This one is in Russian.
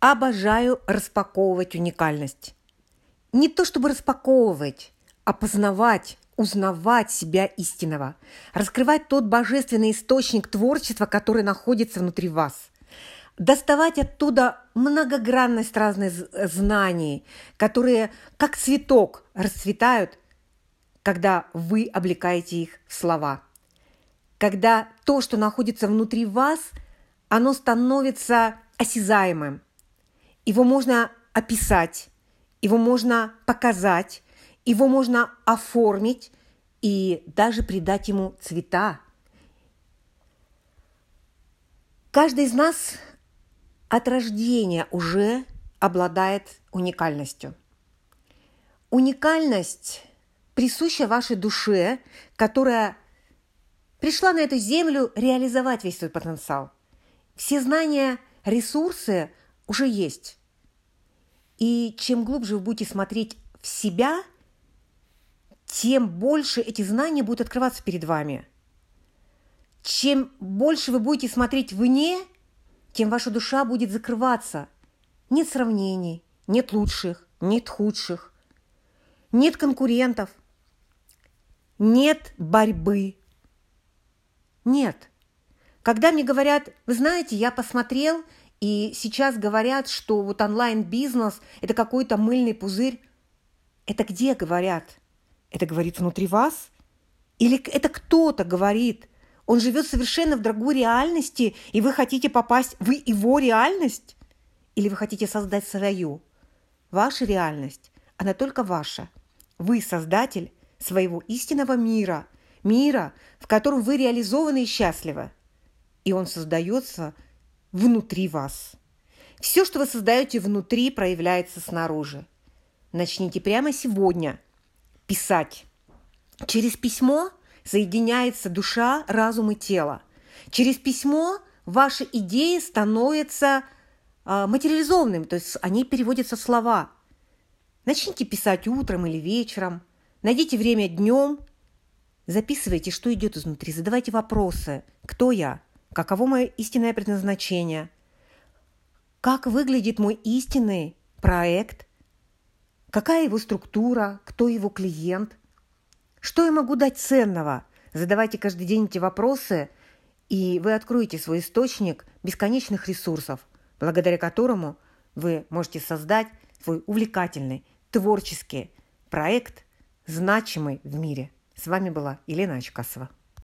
Обожаю распаковывать уникальность. Не то чтобы распаковывать, а познавать, узнавать себя истинного, раскрывать тот божественный источник творчества, который находится внутри вас, доставать оттуда многогранность разных знаний, которые как цветок расцветают, когда вы облекаете их в слова. Когда то, что находится внутри вас, оно становится осязаемым. Его можно описать, его можно показать, его можно оформить и даже придать ему цвета. Каждый из нас от рождения уже обладает уникальностью. Уникальность присуща вашей душе, которая пришла на эту землю реализовать весь свой потенциал. Все знания, ресурсы уже есть. И чем глубже вы будете смотреть в себя, тем больше эти знания будут открываться перед вами. Чем больше вы будете смотреть вне, тем ваша душа будет закрываться. Нет сравнений, нет лучших, нет худших, нет конкурентов, нет борьбы. Нет. Когда мне говорят, вы знаете, я посмотрел, и сейчас говорят, что вот онлайн-бизнес – это какой-то мыльный пузырь. Это где говорят? Это говорит внутри вас? Или это кто-то говорит? Он живет совершенно в другой реальности, и вы хотите попасть в его реальность? Или вы хотите создать свою? Ваша реальность, она только ваша. Вы создатель своего истинного мира, мира, в котором вы реализованы и счастливы. И он создается внутри вас. Все, что вы создаете внутри, проявляется снаружи. Начните прямо сегодня писать. Через письмо соединяется душа, разум и тело. Через письмо ваши идеи становятся материализованными, то есть они переводятся в слова. Начните писать утром или вечером, найдите время днем, записывайте, что идет изнутри, задавайте вопросы. Кто я? Каково мое истинное предназначение? Как выглядит мой истинный проект? Какая его структура? Кто его клиент? Что я могу дать ценного? Задавайте каждый день эти вопросы, и вы откроете свой источник бесконечных ресурсов, благодаря которому вы можете создать свой увлекательный, творческий проект, значимый в мире. С вами была Елена Очкасова.